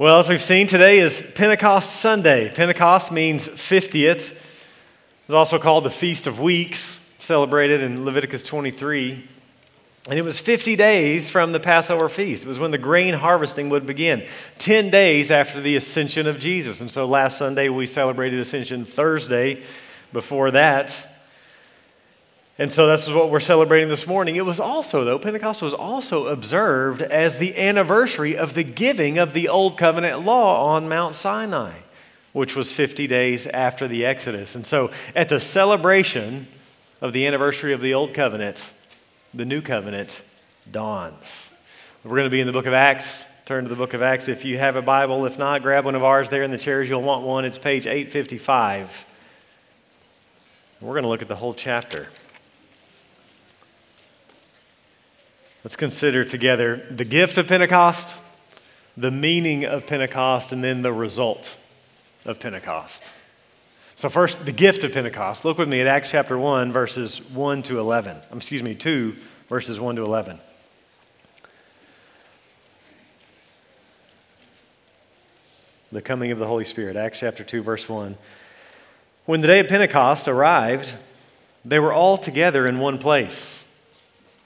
Well, as we've seen, today is Pentecost Sunday. Pentecost means 50th. It's also called the Feast of Weeks, celebrated in Leviticus 23. And it was 50 days from the Passover feast. It was when the grain harvesting would begin, 10 days after the ascension of Jesus. And so last Sunday we celebrated Ascension Thursday before that. And so that's what we're celebrating this morning. It was also, though, Pentecost was also observed as the anniversary of the giving of the Old Covenant law on Mount Sinai, which was 50 days after the Exodus. And so at the celebration of the anniversary of the Old Covenant, the New Covenant dawns. We're going to be in the book of Acts. Turn to the book of Acts if you have a Bible. If not, grab one of ours there in the chairs. You'll want one. It's page 855. We're going to look at the whole chapter. Let's consider together the gift of Pentecost, the meaning of Pentecost, and then the result of Pentecost. So first, the gift of Pentecost. Look with me at Acts chapter 1, verses 1 to 11. 2, verses 1 to 11. The coming of the Holy Spirit. Acts chapter 2, verse 1. When the day of Pentecost arrived, they were all together in one place.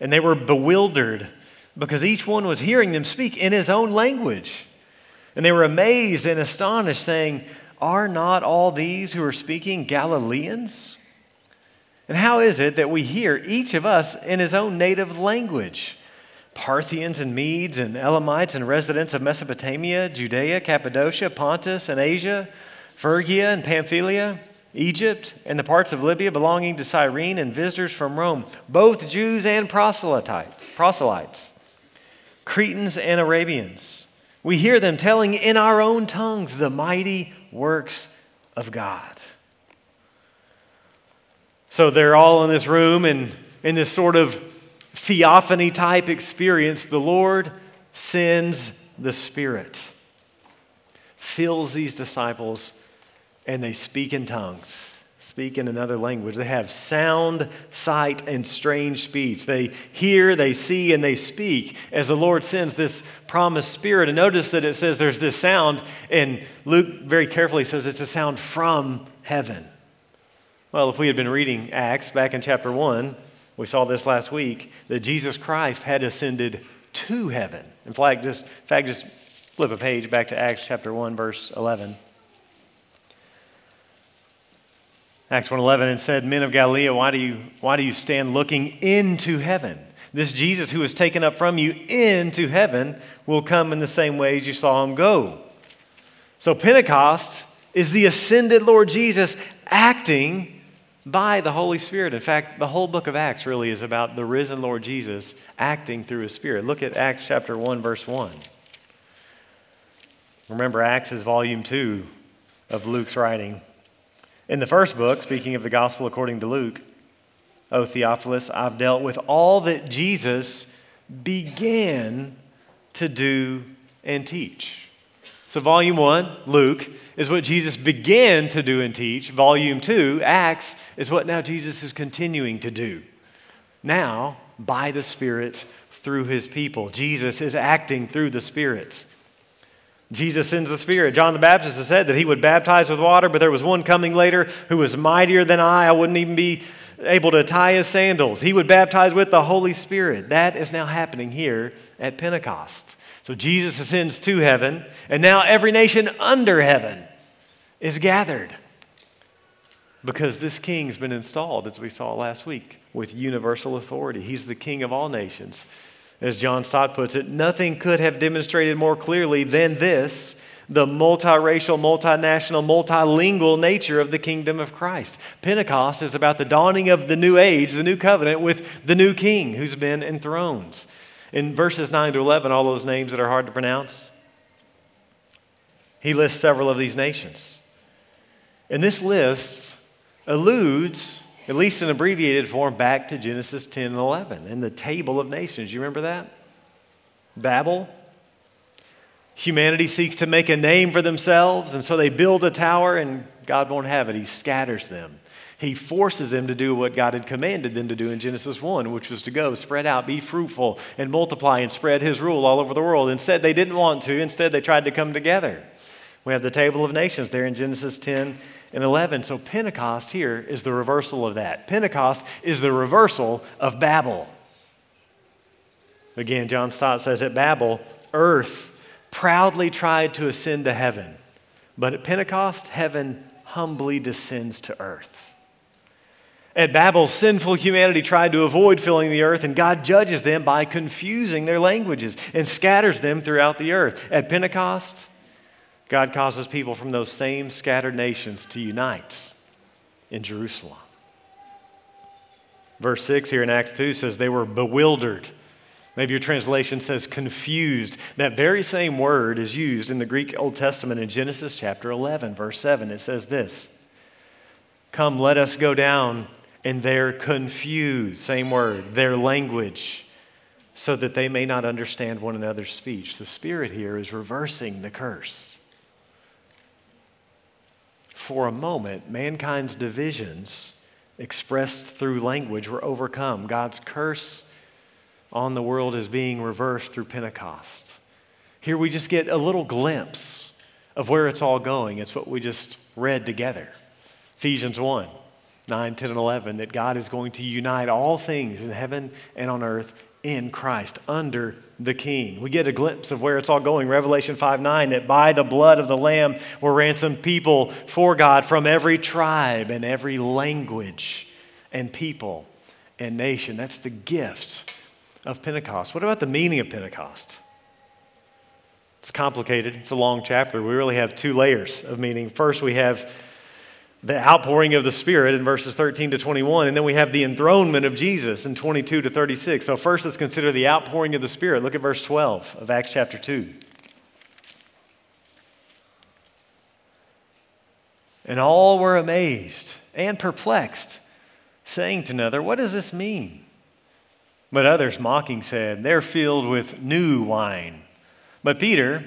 and they were bewildered because each one was hearing them speak in his own language. And they were amazed and astonished, saying, "Are not all these who are speaking Galileans? And how is it that we hear each of us in his own native language? Parthians and Medes and Elamites and residents of Mesopotamia, Judea, Cappadocia, Pontus and Asia, Phrygia and Pamphylia, Egypt and the parts of Libya belonging to Cyrene, and visitors from Rome, both Jews and proselytes, Cretans and Arabians. We hear them telling in our own tongues the mighty works of God." So they're all in this room, and in this sort of theophany type experience, the Lord sends the Spirit, fills these disciples, and they speak in tongues, speak in another language. They have sound, sight, and strange speech. They hear, they see, and they speak as the Lord sends this promised Spirit. And notice that it says there's this sound, and Luke very carefully says it's a sound from heaven. Well, if we had been reading Acts back in chapter 1, we saw this last week, that Jesus Christ had ascended to heaven. In fact, just flip a page back to Acts chapter 1, verse 11. Acts 1:11, and said, "Men of Galilee, why do you stand looking into heaven? This Jesus who was taken up from you into heaven will come in the same way as you saw him go." So Pentecost is the ascended Lord Jesus acting by the Holy Spirit. In fact, the whole book of Acts really is about the risen Lord Jesus acting through his Spirit. Look at Acts chapter 1, verse 1. Remember, Acts is volume 2 of Luke's writing. In the first book, speaking of the gospel according to Luke, "O Theophilus, I've dealt with all that Jesus began to do and teach." So volume 1, Luke, is what Jesus began to do and teach. Volume 2, Acts, is what now Jesus is continuing to do. Now, by the Spirit, through his people. Jesus is acting through the Spirit. Jesus sends the Spirit. John the Baptist has said that he would baptize with water, but there was one coming later who was mightier than I wouldn't even be able to tie his sandals. He would baptize with the Holy Spirit. That is now happening here at Pentecost. So Jesus ascends to heaven, and now every nation under heaven is gathered because this king's been installed, as we saw last week, with universal authority. He's the king of all nations. As John Stott puts it, nothing could have demonstrated more clearly than this, the multiracial, multinational, multilingual nature of the kingdom of Christ. Pentecost is about the dawning of the new age, the new covenant with the new king who's been enthroned. In verses 9 to 11, all those names that are hard to pronounce, He lists several of these nations. And this list alludes, at least in abbreviated form, back to Genesis 10 and 11 and the table of nations. You remember that? Babel. Humanity seeks to make a name for themselves, and so they build a tower, and God won't have it. He scatters them. He forces them to do what God had commanded them to do in Genesis 1, which was to go, spread out, be fruitful, and multiply, and spread his rule all over the world. Instead, they didn't want to. Instead, they tried to come together. We have the table of nations there in Genesis 10 and 11. So Pentecost here is the reversal of that. Pentecost is the reversal of Babel. Again, John Stott says at Babel, earth proudly tried to ascend to heaven. But at Pentecost, heaven humbly descends to earth. At Babel, sinful humanity tried to avoid filling the earth, and God judges them by confusing their languages and scatters them throughout the earth. At Pentecost, God causes people from those same scattered nations to unite in Jerusalem. Verse 6 here in Acts 2 says they were bewildered. Maybe your translation says confused. That very same word is used in the Greek Old Testament in Genesis chapter 11, verse 7. It says this, "Come, let us go down and they're confused," same word, "their language, so that they may not understand one another's speech." The Spirit here is reversing the curse. For a moment, mankind's divisions expressed through language were overcome. God's curse on the world is being reversed through Pentecost. Here we just get a little glimpse of where it's all going. It's what we just read together. Ephesians 1. 9, 10, and 11, that God is going to unite all things in heaven and on earth in Christ, under the King. We get a glimpse of where it's all going. Revelation 5:9, that by the blood of the Lamb were ransomed people for God from every tribe and every language and people and nation. That's the gift of Pentecost. What about the meaning of Pentecost? It's complicated. It's a long chapter. We really have two layers of meaning. First, we have the outpouring of the Spirit in verses 13 to 21, and then we have the enthronement of Jesus in 22 to 36. So first, let's consider the outpouring of the Spirit. Look at verse 12 of Acts chapter 2. "And all were amazed and perplexed, saying to another, 'What does this mean?' But others mocking said, 'They're filled with new wine.' But Peter,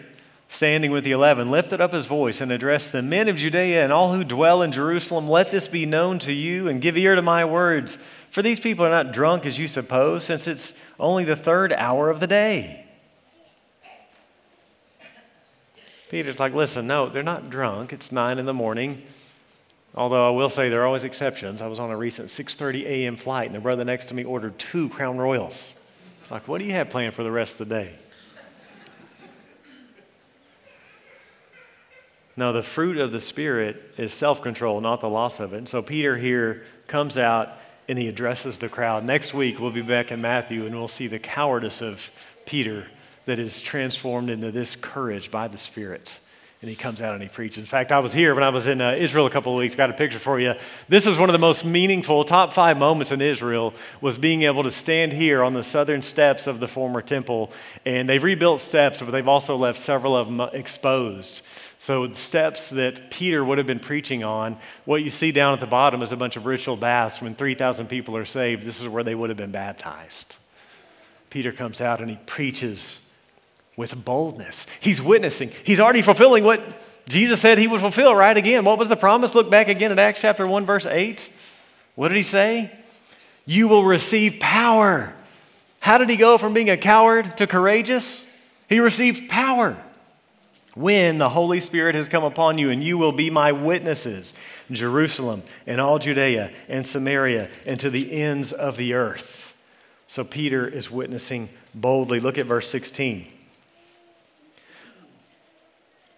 standing with the 11, lifted up his voice and addressed the men of Judea and all who dwell in Jerusalem. 'Let this be known to you and give ear to my words. For these people are not drunk as you suppose, since it's only the third hour of the day.'" Peter's like, listen, no, they're not drunk. It's 9 a.m. Although I will say there are always exceptions. I was on a recent 6:30 a.m. flight, and the brother next to me ordered 2 Crown Royals. It's like, what do you have planned for the rest of the day? No, the fruit of the Spirit is self-control, not the loss of it. And so Peter here comes out and he addresses the crowd. Next week, we'll be back in Matthew and we'll see the cowardice of Peter that is transformed into this courage by the Spirit. And he comes out and he preaches. In fact, I was here when I was in Israel a couple of weeks. Got a picture for you. This is one of the most meaningful top 5 moments in Israel, was being able to stand here on the southern steps of the former temple. And they've rebuilt steps, but they've also left several of them exposed. So the steps that Peter would have been preaching on, what you see down at the bottom is a bunch of ritual baths. When 3,000 people are saved, this is where they would have been baptized. Peter comes out and he preaches with boldness. He's witnessing. He's already fulfilling what Jesus said he would fulfill, right? Again, what was the promise? Look back again at Acts chapter 1, verse 8. What did he say? "You will receive power." How did he go from being a coward to courageous? He received power. "When the Holy Spirit has come upon you, and you will be my witnesses in Jerusalem and all Judea and Samaria and to the ends of the earth." So Peter is witnessing boldly. Look at verse 16.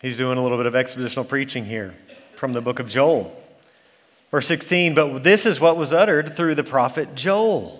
He's doing a little bit of expositional preaching here from the book of Joel. Verse 16, "But this is what was uttered through the prophet Joel."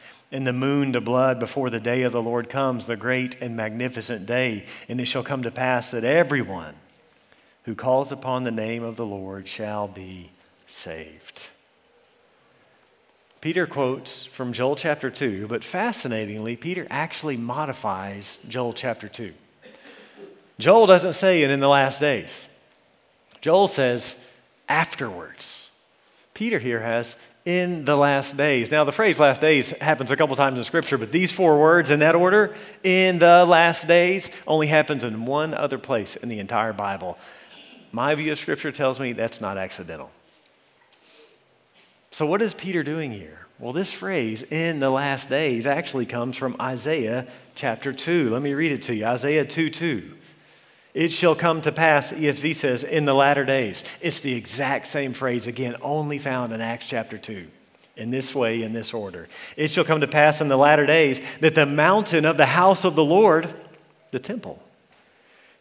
and the moon to blood before the day of the Lord comes, the great and magnificent day. And it shall come to pass that everyone who calls upon the name of the Lord shall be saved." Peter quotes from Joel chapter 2, but fascinatingly, Peter actually modifies Joel chapter 2. Joel doesn't say it in the last days. Joel says afterwards. Peter here has in the last days. Now, the phrase last days happens a couple times in Scripture, but these four words in that order, in the last days, only happens in one other place in the entire Bible. My view of Scripture tells me that's not accidental. So what is Peter doing here? Well, this phrase, in the last days, actually comes from Isaiah chapter 2. Let me read it to you. Isaiah 2:2. "It shall come to pass," ESV says, "in the latter days." It's the exact same phrase, again, only found in Acts chapter 2. In this way, in this order. "It shall come to pass in the latter days that the mountain of the house of the Lord," the temple,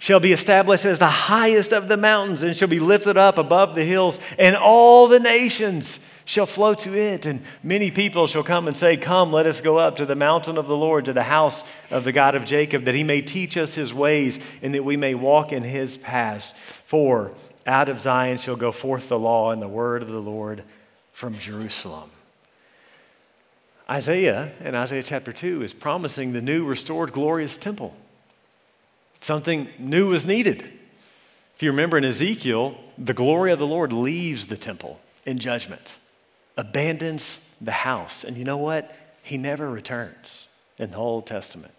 "shall be established as the highest of the mountains and shall be lifted up above the hills, and all the nations shall flow to it. And many people shall come and say, 'Come, let us go up to the mountain of the Lord, to the house of the God of Jacob, that he may teach us his ways and that we may walk in his paths. For out of Zion shall go forth the law and the word of the Lord from Jerusalem.'" Isaiah, in Isaiah chapter 2, is promising the new, restored, glorious temple. Something new was needed. If you remember in Ezekiel, the glory of the Lord leaves the temple in judgment, abandons the house. And you know what? He never returns in the Old Testament.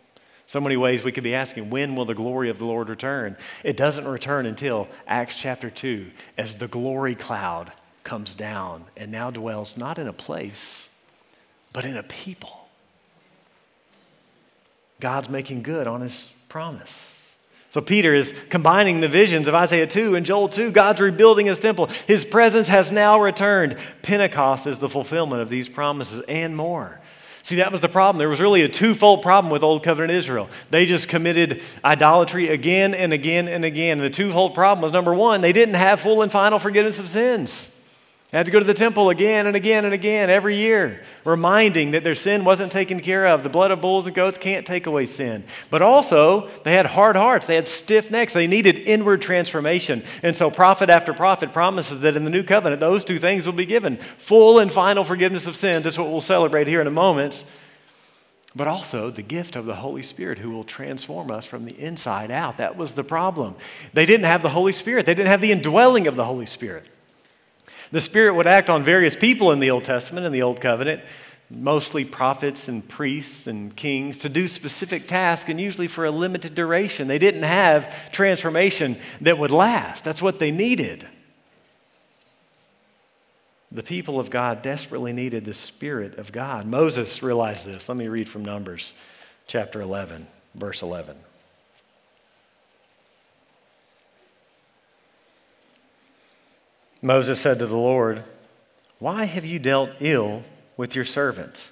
So many ways we could be asking, when will the glory of the Lord return? It doesn't return until Acts chapter 2, as the glory cloud comes down and now dwells not in a place, but in a people. God's making good on his promise. So Peter is combining the visions of Isaiah 2 and Joel 2. God's rebuilding his temple. His presence has now returned. Pentecost is the fulfillment of these promises and more. See, that was the problem. There was really a twofold problem with Old Covenant Israel. They just committed idolatry again and again and again. And the twofold problem was, number one, they didn't have full and final forgiveness of sins. They had to go to the temple again and again and again every year, reminding that their sin wasn't taken care of. The blood of bulls and goats can't take away sin. But also, they had hard hearts. They had stiff necks. They needed inward transformation. And so prophet after prophet promises that in the new covenant, those two things will be given. Full and final forgiveness of sin. That's what we'll celebrate here in a moment. But also the gift of the Holy Spirit, who will transform us from the inside out. That was the problem. They didn't have the Holy Spirit. They didn't have the indwelling of the Holy Spirit. The Spirit would act on various people in the Old Testament, in the Old Covenant, mostly prophets and priests and kings, to do specific tasks, and usually for a limited duration. They didn't have transformation that would last. That's what they needed. The people of God desperately needed the Spirit of God. Moses realized this. Let me read from Numbers chapter 11, verse 11. "Moses said to the Lord, 'Why have you dealt ill with your servant?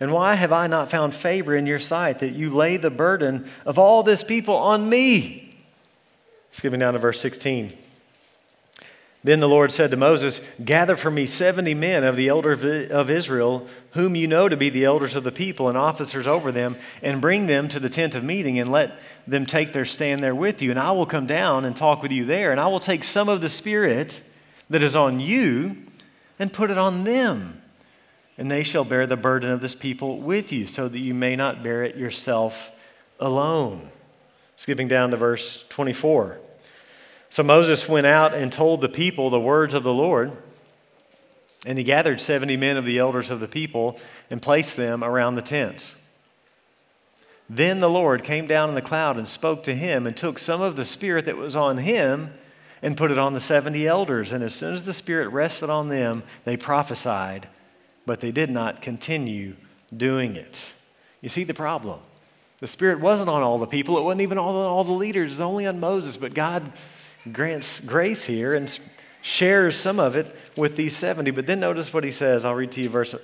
And why have I not found favor in your sight that you lay the burden of all this people on me?'" Skipping down to verse 16. "Then the Lord said to Moses, 'Gather for me 70 men of the elders of Israel, whom you know to be the elders of the people and officers over them, and bring them to the tent of meeting, and let them take their stand there with you. And I will come down and talk with you there, and I will take some of the Spirit that is on you and put it on them. And they shall bear the burden of this people with you, so that you may not bear it yourself alone.'" Skipping down to verse 24. "So Moses went out and told the people the words of the Lord, and he gathered 70 men of the elders of the people and placed them around the tents. Then the Lord came down in the cloud and spoke to him and took some of the Spirit that was on him and put it on the 70 elders. And as soon as the Spirit rested on them, they prophesied, but they did not continue doing it." You see the problem. The Spirit wasn't on all the people. It wasn't even on all the leaders. It was only on Moses, but God grants grace here and shares some of it with these 70. But then notice what he says. I'll read to you verse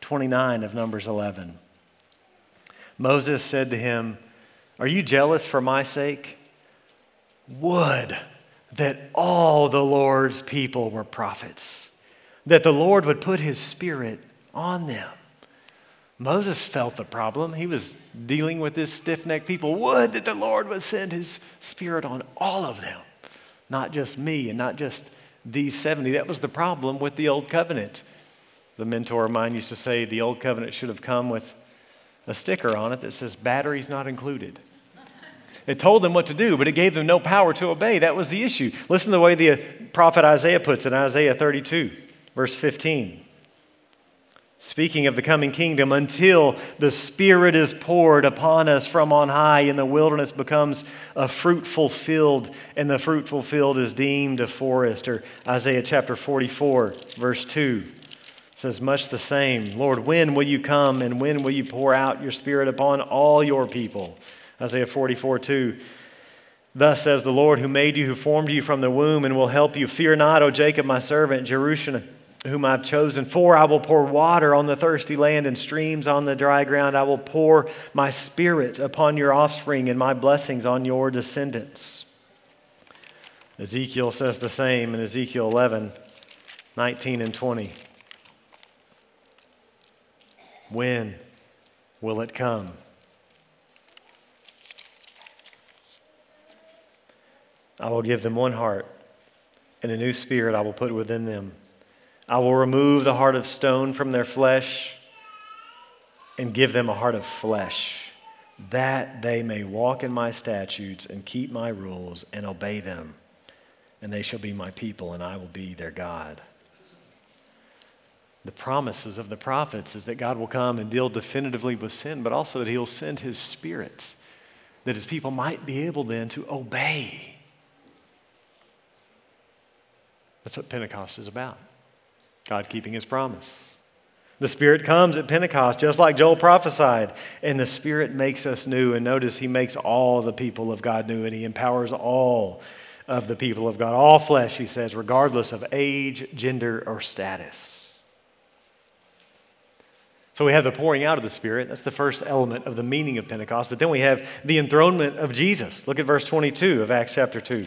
29 of Numbers 11. "Moses said to him, 'Are you jealous for my sake? would that all the Lord's people were prophets, that the Lord would put his spirit on them. Moses felt the problem. He was dealing with this stiff-necked people. Would that the Lord would send his spirit on all of them, not just me and not just these 70. That was the problem with the Old Covenant. The mentor of mine used to say the Old Covenant should have come with a sticker on it that says batteries not included. It told them what to do, but it gave them no power to obey. That was the issue. Listen to the way the prophet Isaiah puts it, Isaiah 32, verse 15. Speaking of the coming kingdom, until the Spirit is poured upon us from on high, and the wilderness becomes a fruitful field, and the fruitful field is deemed a forest. Or Isaiah chapter 44, verse 2 says much the same. Lord, when will you come, and when will you pour out your Spirit upon all your people? Isaiah 44, 2. Thus says the Lord who made you, who formed you from the womb and will help you. Fear not, O Jacob, my servant, Jerusalem, whom I've chosen. For I will pour water on the thirsty land and streams on the dry ground. I will pour my spirit upon your offspring and my blessings on your descendants. Ezekiel says the same in Ezekiel 11, 19 and 20. When will it come? I will give them one heart, and a new spirit I will put within them. I will remove the heart of stone from their flesh and give them a heart of flesh, that they may walk in my statutes and keep my rules and obey them. And they shall be my people, and I will be their God. The promises of the prophets is that God will come and deal definitively with sin, but also that he'll send his spirit, that his people might be able then to obey. That's what Pentecost is about, God keeping his promise. The Spirit comes at Pentecost, just like Joel prophesied, and the Spirit makes us new. And notice he makes all the people of God new, and he empowers all of the people of God, all flesh, he says, regardless of age, gender, or status. So we have the pouring out of the Spirit. That's the first element of the meaning of Pentecost. But then we have the enthronement of Jesus. Look at verse 22 of Acts chapter 2.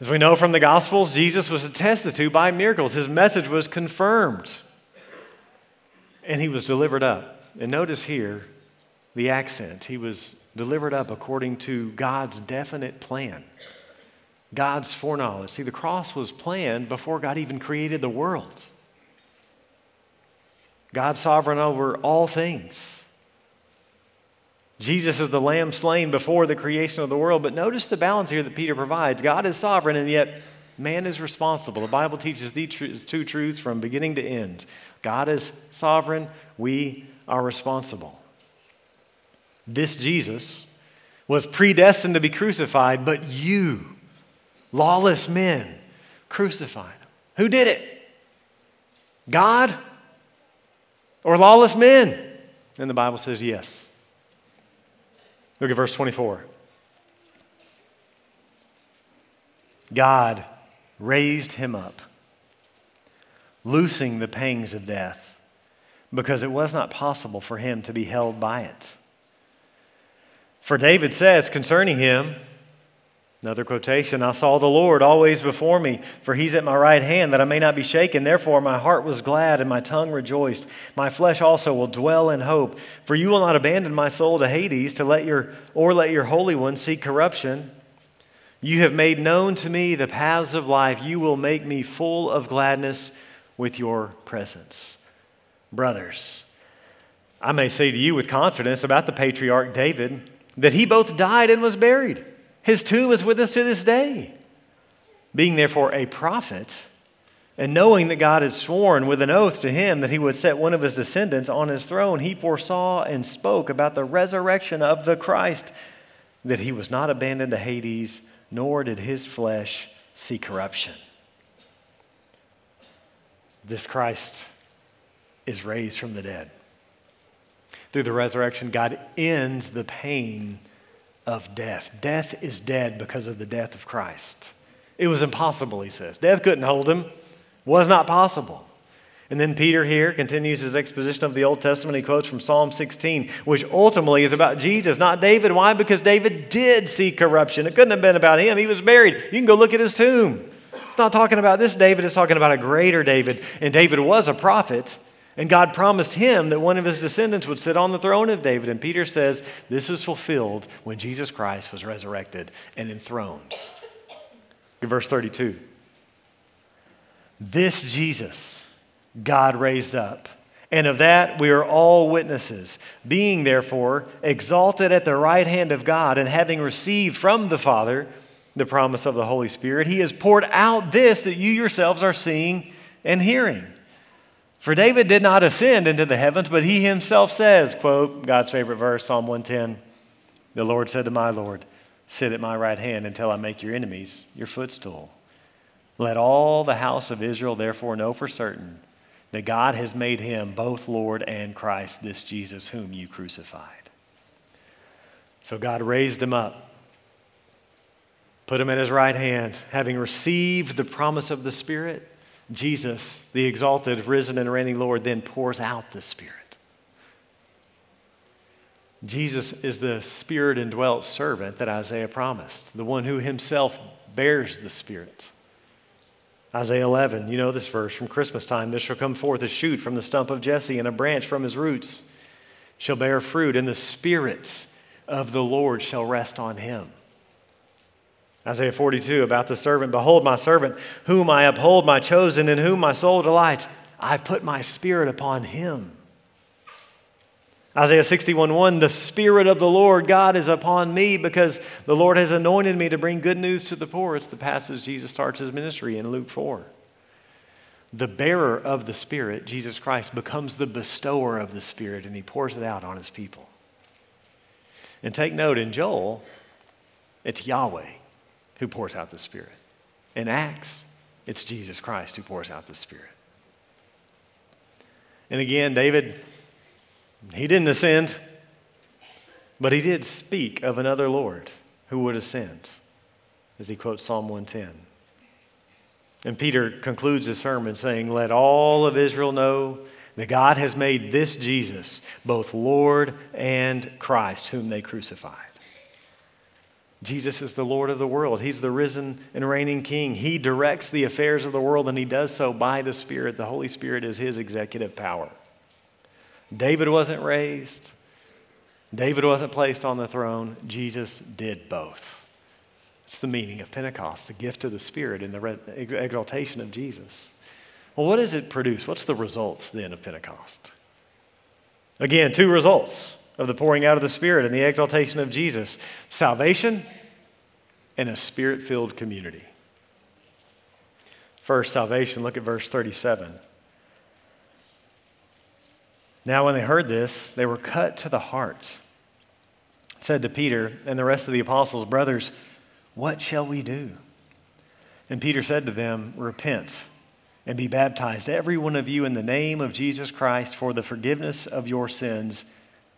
As we know from the Gospels, Jesus was attested to by miracles. His message was confirmed. And he was delivered up. And notice here the accent. He was delivered up according to God's definite plan, God's foreknowledge. See, the cross was planned before God even created the world. God's sovereign over all things. Jesus is the lamb slain before the creation of the world. But notice the balance here that Peter provides. God is sovereign, and yet man is responsible. The Bible teaches these two truths from beginning to end. God is sovereign. We are responsible. This Jesus was predestined to be crucified, but you, lawless men, crucified him. Who did it? God or lawless men? And the Bible says yes. Look at verse 24. God raised him up, loosing the pangs of death, because it was not possible for him to be held by it. For David says concerning him, another quotation, I saw the Lord always before me, for he's at my right hand, that I may not be shaken. Therefore my heart was glad and my tongue rejoiced. My flesh also will dwell in hope. For you will not abandon my soul to Hades, let your Holy One see corruption. You have made known to me the paths of life. You will make me full of gladness with your presence. Brothers, I may say to you with confidence about the patriarch David, that he both died and was buried. His tomb is with us to this day. Being therefore a prophet, And knowing that God had sworn with an oath to him that he would set one of his descendants on his throne, he foresaw and spoke about the resurrection of the Christ, that he was not abandoned to Hades, nor did his flesh see corruption. This Christ is raised from the dead. Through the resurrection, God ends the pain of death. Death is dead because of the death of Christ. It was impossible, he says. Death couldn't hold him. Was not possible. And then Peter here continues his exposition of the Old Testament. He quotes from Psalm 16, which ultimately is about Jesus, not David. Why? Because David did see corruption. It couldn't have been about him. He was buried. You can go look at his tomb. It's not talking about this David. It's talking about a greater David. And David was a prophet. And God promised him that one of his descendants would sit on the throne of David. And Peter says, this is fulfilled when Jesus Christ was resurrected and enthroned. Verse 32. This Jesus God raised up, and of that we are all witnesses, being therefore exalted at the right hand of God, and having received from the Father the promise of the Holy Spirit, he has poured out this that you yourselves are seeing and hearing. For David did not ascend into the heavens, but he himself says, quote, God's favorite verse, Psalm 110, the Lord said to my Lord, sit at my right hand until I make your enemies your footstool. Let all the house of Israel therefore know for certain that God has made him both Lord and Christ, this Jesus whom you crucified. So God raised him up, put him at his right hand, having received the promise of the Spirit. Jesus, the exalted, risen and reigning Lord, then pours out the Spirit. Jesus is the Spirit-indwelt servant that Isaiah promised, the one who himself bears the Spirit. Isaiah 11, you know this verse from Christmas time. There shall come forth a shoot from the stump of Jesse, and a branch from his roots shall bear fruit, and the Spirit of the Lord shall rest on him. Isaiah 42, about the servant, behold my servant, whom I uphold, my chosen, in whom my soul delights. I've put my Spirit upon him. Isaiah 61:1, the Spirit of the Lord God is upon me because the Lord has anointed me to bring good news to the poor. It's the passage Jesus starts his ministry in Luke 4. The bearer of the Spirit, Jesus Christ, becomes the bestower of the Spirit, and he pours it out on his people. And take note, in Joel, it's Yahweh who pours out the Spirit. In Acts, it's Jesus Christ who pours out the Spirit. And again, David, he didn't ascend, but he did speak of another Lord who would ascend, as he quotes Psalm 110. And Peter concludes his sermon saying, let all of Israel know that God has made this Jesus both Lord and Christ, whom they crucified. Jesus is the Lord of the world. He's the risen and reigning King. He directs the affairs of the world, and he does so by the Spirit. The Holy Spirit is his executive power. David wasn't raised. David wasn't placed on the throne. Jesus did both. It's the meaning of Pentecost, the gift of the Spirit and the exaltation of Jesus. Well, what does it produce? What's the results then of Pentecost? Again, two results of the pouring out of the Spirit and the exaltation of Jesus: salvation and a Spirit-filled community. First, salvation. Look at verse 37. Now when they heard this, they were cut to the heart. It said to Peter and the rest of the apostles, brothers, what shall we do? And Peter said to them, repent and be baptized, every one of you, in the name of Jesus Christ for the forgiveness of your sins,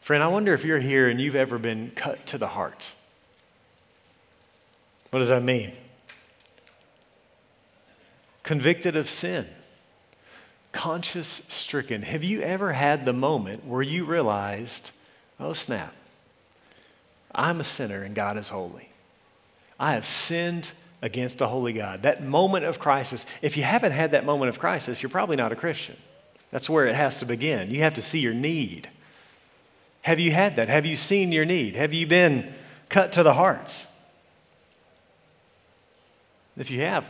Friend, I wonder if you're here and you've ever been cut to the heart. What does that mean? Convicted of sin, conscience stricken. Have you ever had the moment where you realized, oh snap, I'm a sinner and God is holy. I have sinned against a holy God. That moment of crisis, if you haven't had that moment of crisis, you're probably not a Christian. That's where it has to begin. You have to see your need. Have you had that? Have you seen your need? Have you been cut to the heart? If you have,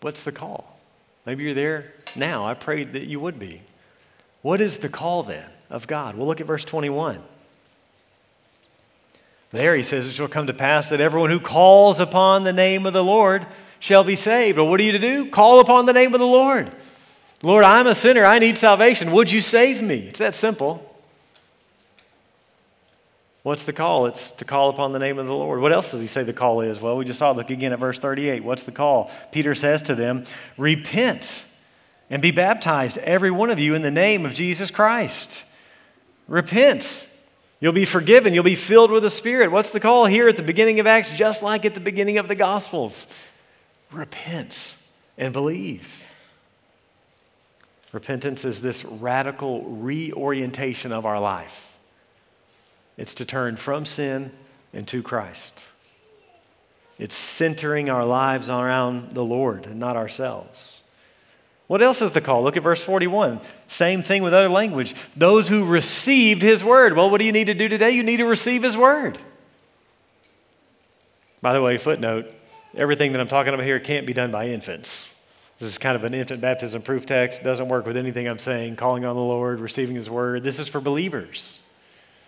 what's the call? Maybe you're there now. I prayed that you would be. What is the call then of God? Well, look at verse 21. There he says, it shall come to pass that everyone who calls upon the name of the Lord shall be saved. But what are you to do? Call upon the name of the Lord. Lord, I'm a sinner. I need salvation. Would you save me? It's that simple. What's the call? It's to call upon the name of the Lord. What else does he say the call is? Well, we just saw, look again at verse 38. What's the call? Peter says to them, repent and be baptized, every one of you, in the name of Jesus Christ. Repent. You'll be forgiven. You'll be filled with the Spirit. What's the call here at the beginning of Acts? Just like at the beginning of the Gospels. Repent and believe. Repentance is this radical reorientation of our life. It's to turn from sin and to Christ. It's centering our lives around the Lord and not ourselves. What else is the call? Look at verse 41. Same thing with other language. Those who received his word. Well, what do you need to do today? You need to receive his word. By the way, footnote, everything that I'm talking about here can't be done by infants. This is kind of an infant baptism proof text. It doesn't work with anything I'm saying. Calling on the Lord, receiving his word. This is for believers.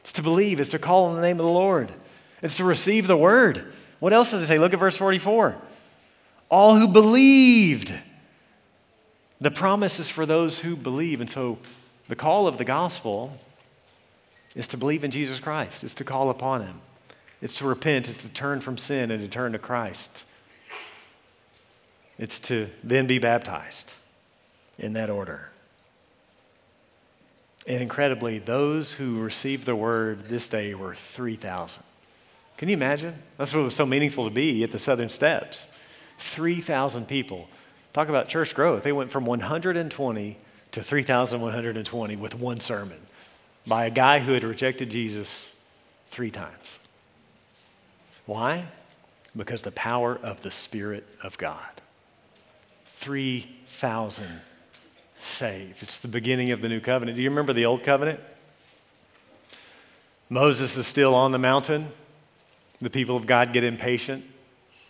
It's to believe. It's to call on the name of the Lord. It's to receive the word. What else does it say? Look at verse 44. All who believed. The promise is for those who believe. And so the call of the gospel is to believe in Jesus Christ. It's to call upon him. It's to repent. It's to turn from sin and to turn to Christ. It's to then be baptized in that order. And incredibly, those who received the word this day were 3,000. Can you imagine? That's what it was so meaningful to be at the Southern Steps. 3,000 people. Talk about church growth. They went from 120 to 3,120 with one sermon by a guy who had rejected Jesus 3 times. Why? Because the power of the Spirit of God. 3,000 saved. It's the beginning of the new covenant. Do you remember the old covenant? Moses is still on the mountain. The people of God get impatient,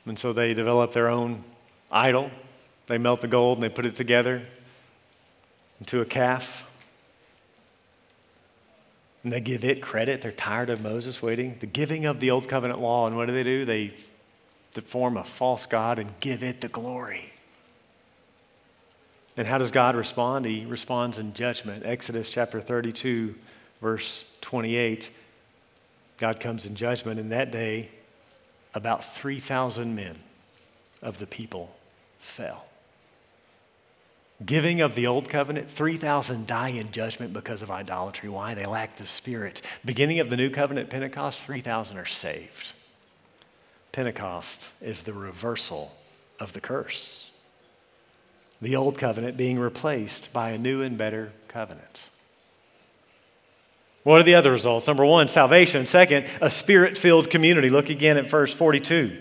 and so they develop their own idol. They melt the gold and they put it together into a calf, and they give it credit. They're tired of Moses waiting. The giving of the old covenant law, and what do? They form a false god and give it the glory. And how does God respond? He responds in judgment. Exodus chapter 32, verse 28. God comes in judgment. In that day, about 3,000 men of the people fell. Giving of the old covenant, 3,000 die in judgment because of idolatry. Why? They lack the Spirit. Beginning of the new covenant, Pentecost, 3,000 are saved. Pentecost is the reversal of the curse. The old covenant being replaced by a new and better covenant. What are the other results? Number one, salvation. Second, a Spirit-filled community. Look again at verse 42.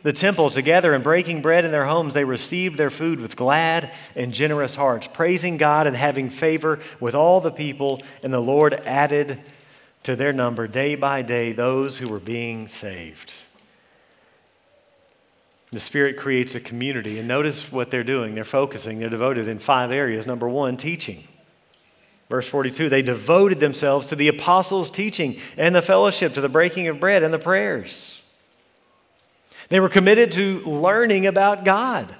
the temple together and breaking bread in their homes, they received their food with glad and generous hearts, praising God and having favor with all the people. And the Lord added to their number day by day those who were being saved. The Spirit creates a community. And notice what they're doing. They're focusing. They're devoted in 5 areas. Number one, teaching. Verse 42, they devoted themselves to the apostles' teaching and the fellowship, to the breaking of bread and the prayers. They were committed to learning about God.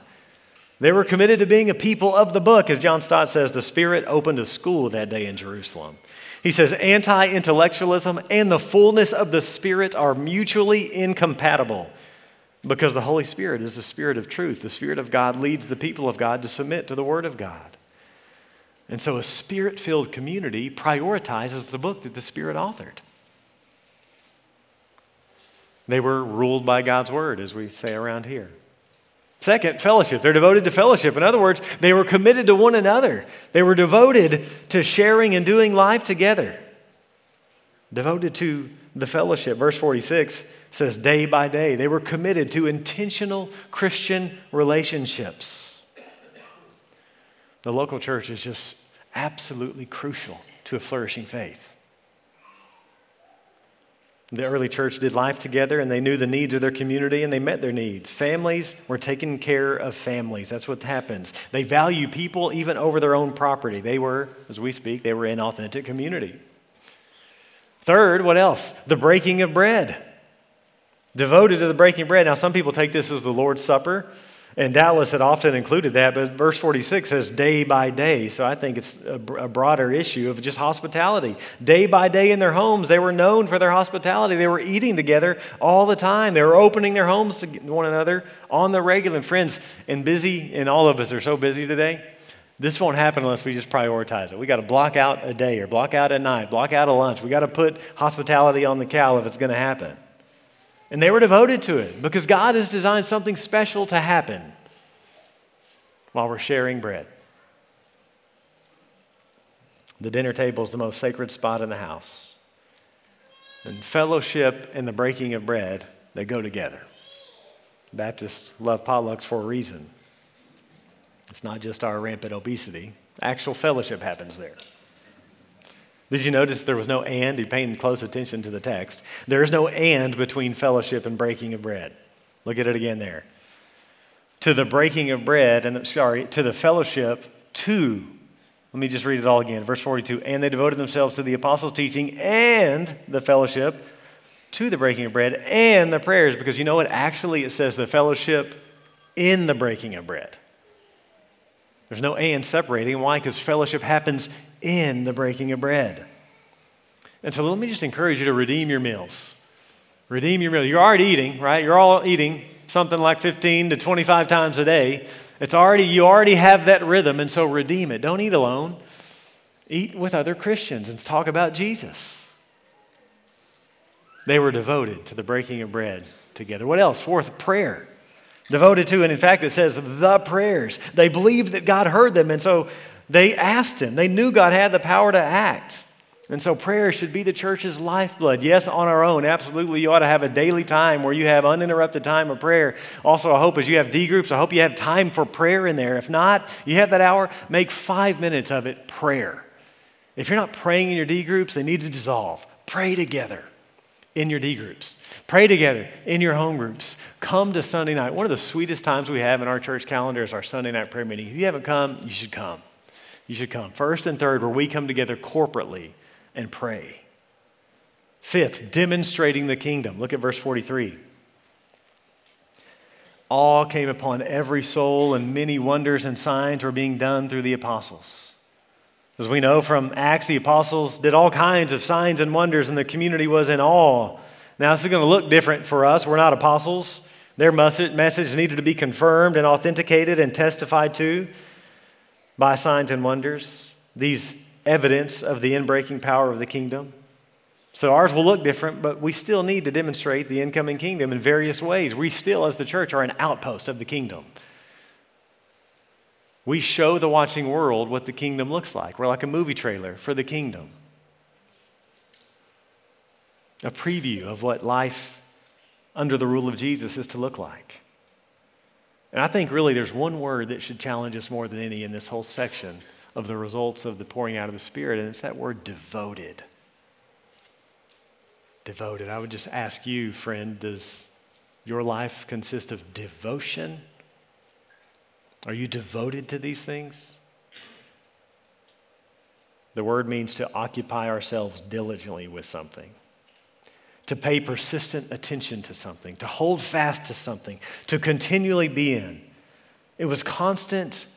They were committed to being a people of the book. As John Stott says, the Spirit opened a school that day in Jerusalem. He says, anti-intellectualism and the fullness of the Spirit are mutually incompatible because the Holy Spirit is the Spirit of truth. The Spirit of God leads the people of God to submit to the Word of God. And so a Spirit-filled community prioritizes the book that the Spirit authored. They were ruled by God's word, as we say around here. Second, fellowship. They're devoted to fellowship. In other words, they were committed to one another. They were devoted to sharing and doing life together. Devoted to the fellowship. Verse 46 says, day by day, they were committed to intentional Christian relationships. The local church is just absolutely crucial to a flourishing faith. The early church did life together, and they knew the needs of their community, and they met their needs. Families were taking care of families. That's what happens. They value people even over their own property. They were, as we speak, they were in authentic community. Third, what else? The breaking of bread. Devoted to the breaking of bread. Now, some people take this as the Lord's Supper, and doubtless it often included that, but verse 46 says day by day, so I think it's a broader issue of just hospitality. Day by day in their homes, they were known for their hospitality. They were eating together all the time. They were opening their homes to one another on the regular. And friends, and busy, and all of us are so busy today, this won't happen unless we just prioritize it. We got to block out a day or block out a night, block out a lunch. We got to put hospitality on the cal if it's going to happen. And they were devoted to it because God has designed something special to happen while we're sharing bread. The dinner table is the most sacred spot in the house. And fellowship and the breaking of bread, they go together. Baptists love potlucks for a reason. It's not just our rampant obesity. Actual fellowship happens there. Did you notice there was no and? He paid close attention to the text. There is no and between fellowship and breaking of bread. Look at it again there. To the breaking of bread, to the fellowship, to, let me just read it all again, verse 42, and they devoted themselves to the apostles' teaching and the fellowship, to the breaking of bread and the prayers, because you know what? Actually, it says the fellowship in the breaking of bread. There's no and separating. Why? Because fellowship happens in the breaking of bread. And so let me just encourage you to redeem your meals. Redeem your meal. You're already eating, right? You're all eating something like 15 to 25 times a day. You already have that rhythm, and so redeem it. Don't eat alone. Eat with other Christians and talk about Jesus. They were devoted to the breaking of bread together. What else? Fourth, prayer. Devoted to, and in fact, it says the prayers. They believed that God heard them, and so they asked him. They knew God had the power to act. And so prayer should be the church's lifeblood. Yes, on our own, absolutely. You ought to have a daily time where you have uninterrupted time of prayer. Also, I hope as you have D groups, I hope you have time for prayer in there. If not, you have that hour, make 5 minutes of it prayer. If you're not praying in your D groups, they need to dissolve. Pray together in your D groups. Pray together in your home groups. Come to Sunday night. One of the sweetest times we have in our church calendar is our Sunday night prayer meeting. If you haven't come, you should come. You should come. First and third, where we come together corporately and pray. Fifth, demonstrating the kingdom. Look at verse 43. Awe came upon every soul, and many wonders and signs were being done through the apostles. As we know from Acts, the apostles did all kinds of signs and wonders, and the community was in awe. Now, this is going to look different for us. We're not apostles. Their message needed to be confirmed and authenticated and testified to by signs and wonders, these evidence of the inbreaking power of the kingdom. So ours will look different, but we still need to demonstrate the incoming kingdom in various ways. We still, as the church, are an outpost of the kingdom. We show the watching world what the kingdom looks like. We're like a movie trailer for the kingdom. A preview of what life under the rule of Jesus is to look like. And I think really there's one word that should challenge us more than any in this whole section of the results of the pouring out of the Spirit, and it's that word devoted. Devoted. I would just ask you, friend, does your life consist of devotion? Are you devoted to these things? The word means to occupy ourselves diligently with something, to pay persistent attention to something, to hold fast to something, to continually be in. It was constant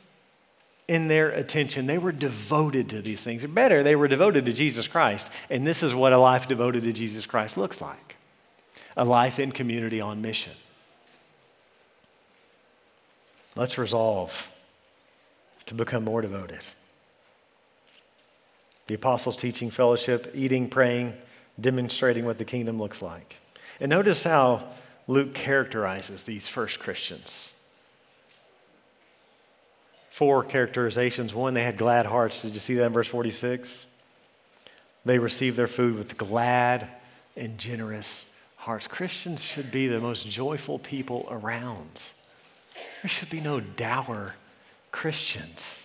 in their attention. They were devoted to these things. Or better, they were devoted to Jesus Christ. And this is what a life devoted to Jesus Christ looks like. A life in community on mission. Let's resolve to become more devoted. the apostles teaching, fellowship, eating, praying, demonstrating what the kingdom looks like. And notice how Luke characterizes these first Christians. Four characterizations. One, they had glad hearts. Did you see that in verse 46? They received their food with glad and generous hearts. Christians should be the most joyful people around. There should be no dour Christians,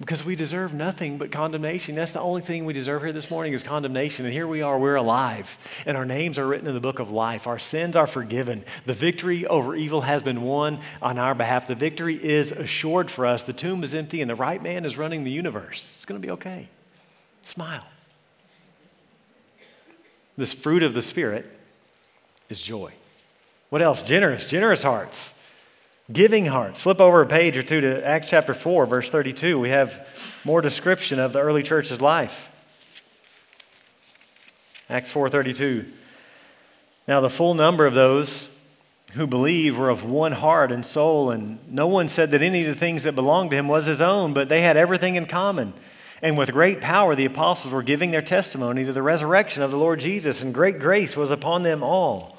because we deserve nothing but condemnation. That's the only thing we deserve here this morning is condemnation. And here we are, we're alive. And our names are written in the book of life. Our sins are forgiven. The victory over evil has been won on our behalf. The victory is assured for us. The tomb is empty and the right man is running the universe. It's going to be okay. Smile. This fruit of the Spirit is joy. What else? Generous hearts. Giving hearts. Flip over a page or two to Acts chapter 4, verse 32. We have more description of the early church's life. Acts 4:32. Now the full number of those who believed were of one heart and soul, and no one said that any of the things that belonged to him was his own, but they had everything in common. And with great power the apostles were giving their testimony to the resurrection of the Lord Jesus, and great grace was upon them all.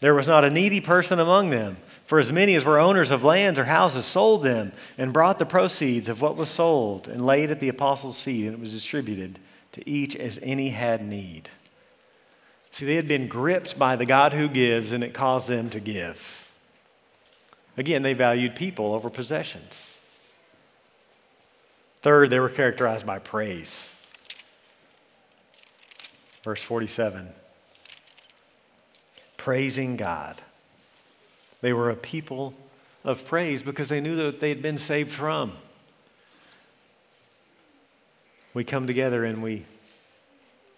There was not a needy person among them. For as many as were owners of lands or houses sold them and brought the proceeds of what was sold and laid at the apostles' feet, and it was distributed to each as any had need. See, they had been gripped by the God who gives, and it caused them to give. Again, they valued people over possessions. Third, they were characterized by praise. Verse 47, praising God. They were a people of praise because they knew that they had been saved from. We come together and we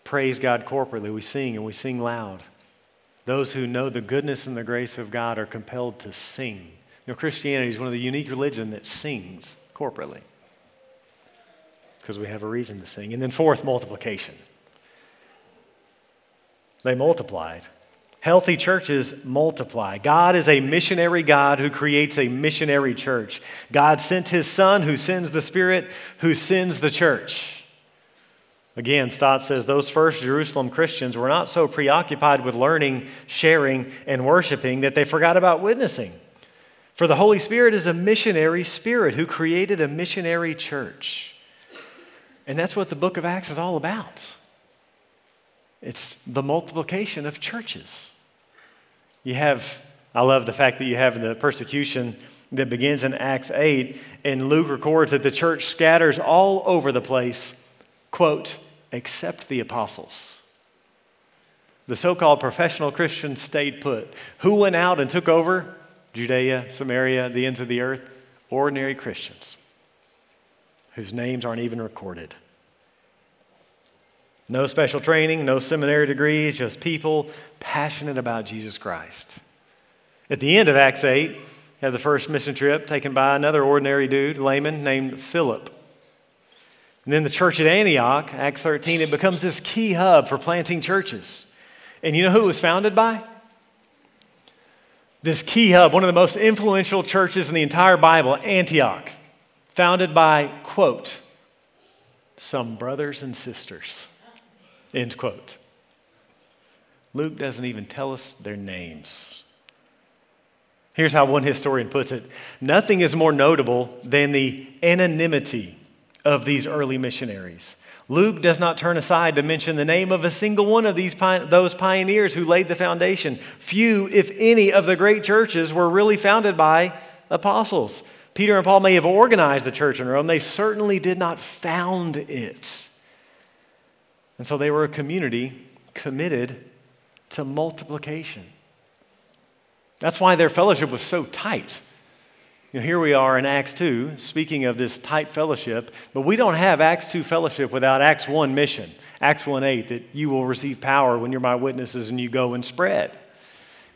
praise God corporately. We sing and we sing loud. Those who know the goodness and the grace of God are compelled to sing. You know, Christianity is one of the unique religions that sings corporately because we have a reason to sing. And then fourth, multiplication. They multiplied. Healthy churches multiply. God is a missionary God who creates a missionary church. God sent his Son who sends the Spirit who sends the church. Again, Stott says, those first Jerusalem Christians were not so preoccupied with learning, sharing, and worshiping that they forgot about witnessing. For the Holy Spirit is a missionary spirit who created a missionary church. And that's what the book of Acts is all about. It's the multiplication of churches. You have, I love the fact that you have the persecution that begins in Acts 8, and Luke records that the church scatters all over the place, quote, except the apostles. The so-called professional Christians stayed put. Who went out and took over? Judea, Samaria, the ends of the earth. Ordinary Christians whose names aren't even recorded. No special training, no seminary degrees, just people passionate about Jesus Christ. At the end of Acts 8, you have the first mission trip taken by another ordinary dude, layman, named Philip. And then the church at Antioch, Acts 13, it becomes this key hub for planting churches. And you know who it was founded by? This key hub, one of the most influential churches in the entire Bible, Antioch, founded by, quote, some brothers and sisters. End quote. Luke doesn't even tell us their names. Here's how one historian puts it. Nothing is more notable than the anonymity of these early missionaries. Luke does not turn aside to mention the name of a single one of those pioneers who laid the foundation. Few, if any, of the great churches were really founded by apostles. Peter and Paul may have organized the church in Rome. They certainly did not found it. And so they were a community committed to multiplication. That's why their fellowship was so tight. You know, here we are in Acts 2, speaking of this tight fellowship, but we don't have Acts 2 fellowship without Acts 1 mission, Acts 1:8, that you will receive power when you're my witnesses and you go and spread.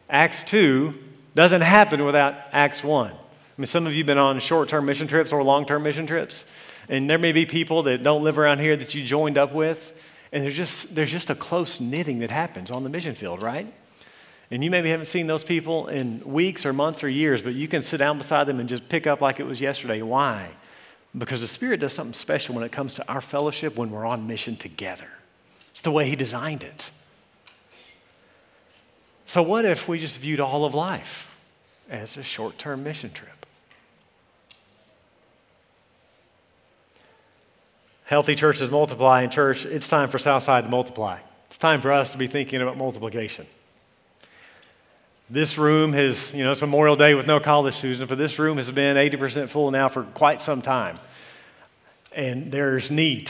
Acts 2 doesn't happen without Acts 1. I mean, some of you have been on short-term mission trips or long-term mission trips, and there may be people that don't live around here that you joined up with, and there's just a close knitting that happens on the mission field, right? And you maybe haven't seen those people in weeks or months or years, but you can sit down beside them and just pick up like it was yesterday. Why? Because the Spirit does something special when it comes to our fellowship when we're on mission together. It's the way He designed it. So what if we just viewed all of life as a short-term mission trip? Healthy churches multiply, and church, it's time for Southside to multiply. It's time for us to be thinking about multiplication. This room has, you know, it's Memorial Day with no college students, but this room has been 80% full now for quite some time. And there's need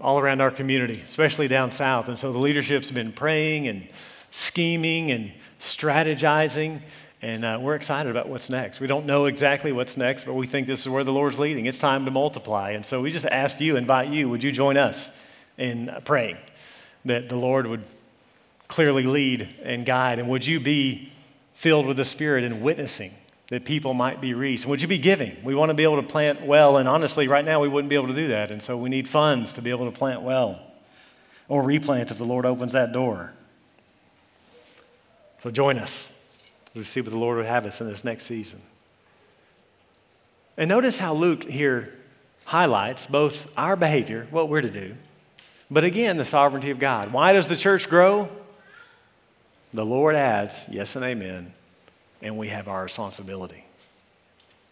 all around our community, especially down south. And so the leadership's been praying and scheming and strategizing, and we're excited about what's next. We don't know exactly what's next, but we think this is where the Lord's leading. It's time to multiply. And so we just ask you, invite you, would you join us in praying that the Lord would clearly lead and guide? And would you be filled with the Spirit and witnessing that people might be reached? And would you be giving? We want to be able to plant well, and honestly, right now, we wouldn't be able to do that. And so we need funds to be able to plant well or replant if the Lord opens that door. So join us. We'll see what the Lord would have us in this next season. And notice how Luke here highlights both our behavior, what we're to do, but again, the sovereignty of God. Why does the church grow? The Lord adds, yes and amen, and we have our responsibility.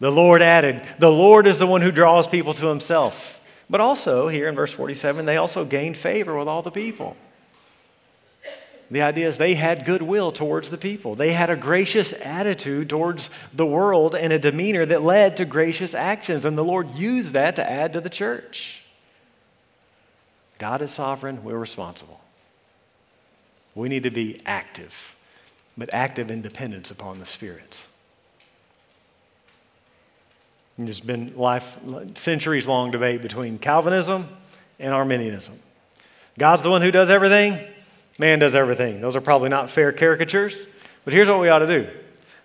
The Lord added. The Lord is the one who draws people to Himself. But also, here in verse 47, they also gained favor with all the people. The idea is they had goodwill towards the people. They had a gracious attitude towards the world and a demeanor that led to gracious actions, and the Lord used that to add to the church. God is sovereign. We're responsible. We need to be active, but active in dependence upon the Spirit. And there's been centuries-long debate between Calvinism and Arminianism. God's the one who does everything. Man does everything. Those are probably not fair caricatures, but here's what we ought to do.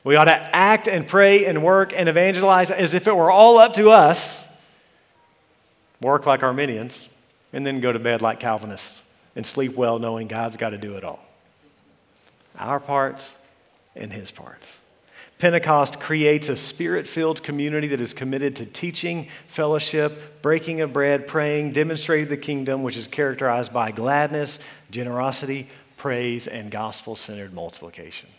We ought to act and pray and work and evangelize as if it were all up to us, work like Arminians, and then go to bed like Calvinists. And sleep well knowing God's got to do it all. Our part and His part. Pentecost creates a Spirit-filled community that is committed to teaching, fellowship, breaking of bread, praying, demonstrating the kingdom, which is characterized by gladness, generosity, praise, and gospel-centered multiplication.